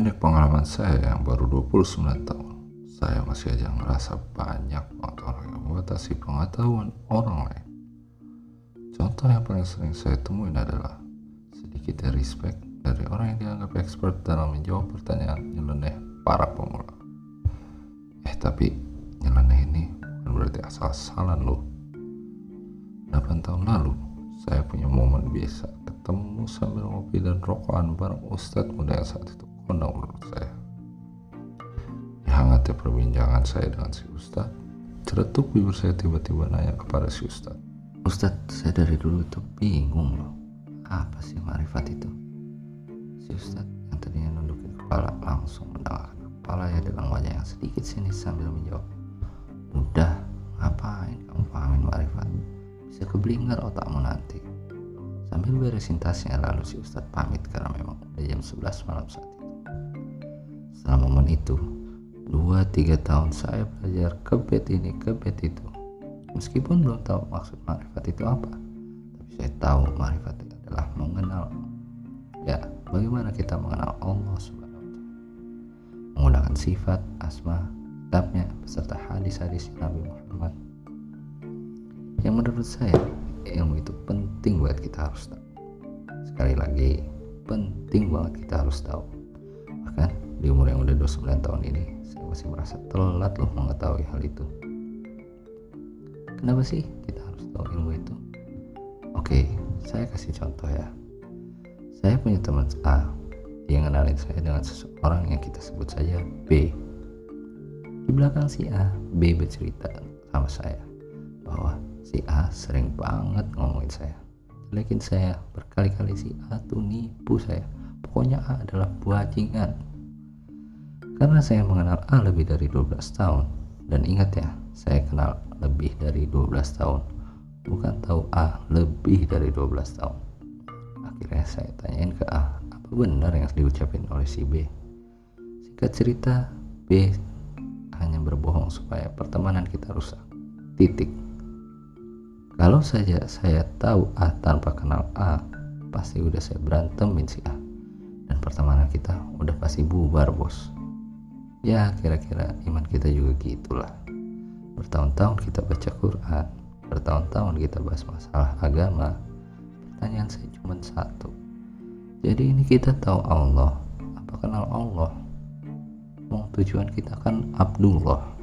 pendek pengalaman saya yang baru 29 tahun, saya masih aja ngerasa banyak banget orang yang membatasi pengetahuan orang lain. Contoh yang paling sering saya temuin adalah sedikitnya respect dari orang yang dianggap expert dalam menjawab pertanyaan nyeleneh para pemula. Tapi nyeleneh ini bukan berarti asal-asalan loh. 8 tahun lalu, saya punya momen biasa ketemu sambil ngopi dan rokokan bareng Ustadz muda yang saat itu kondang menurut saya. Hangatnya perbincangan saya dengan si Ustadz, ceretuk bibir saya tiba-tiba nanya kepada si Ustadz, "Ustadz, saya dari dulu tuh bingung loh, apa sih ma'rifat itu?" Si Ustadz yang tadinya nundukin kepala langsung mendangakkan kepalanya dengan wajah yang sedikit sinis sambil menjawab, "Udah, ngapain kamu pahamin ma'rifat? Bisa keblinger otakmu nanti." Sambil beresin tasnya, lalu si Ustadz pamit karena memang udah jam 11 malam saat itu. Setelah momen itu, 2-3 tahun saya belajar kebet ini kebet itu. Meskipun belum tahu maksud ma'rifat itu apa, tapi saya tahu ma'rifat itu adalah mengenal. Ya, bagaimana kita mengenal Allah Subhanahu wa Ta'ala menggunakan sifat, asma, kitabnya, beserta hadis-hadis Nabi Muhammad. Yang menurut saya, ilmu itu penting buat kita harus tahu. Sekali lagi, penting banget kita harus tahu. Bahkan di umur yang udah 29 tahun ini, saya masih merasa telat loh mengetahui hal itu. Kenapa sih kita harus tahu ilmu itu? Oke, saya kasih contoh ya. Saya punya teman A, dia ngenalin saya dengan seseorang yang kita sebut saja B. Di belakang si A, B bercerita sama saya bahwa si A sering banget ngomongin saya, jelekin saya, berkali-kali si A tuh nipu saya, pokoknya A adalah bajingan. Karena saya mengenal A lebih dari 12 tahun, dan ingat ya, saya kenal lebih dari 12 tahun, bukan tahu A lebih dari 12 tahun. Akhirnya saya tanyain ke A, apa benar yang diucapin oleh si B? Singkat cerita, B hanya berbohong supaya pertemanan kita rusak. Titik. Kalau saja saya tahu A tanpa kenal A, pasti udah saya berantemin si A, dan pertemanan kita udah pasti bubar, bos. Ya, kira-kira iman kita juga gitulah. Bertahun-tahun kita baca Quran, bertahun-tahun kita bahas masalah agama. Pertanyaan saya cuma satu, jadi ini kita tahu Allah, apa kenal Allah? Tujuan kita kan Abdullah.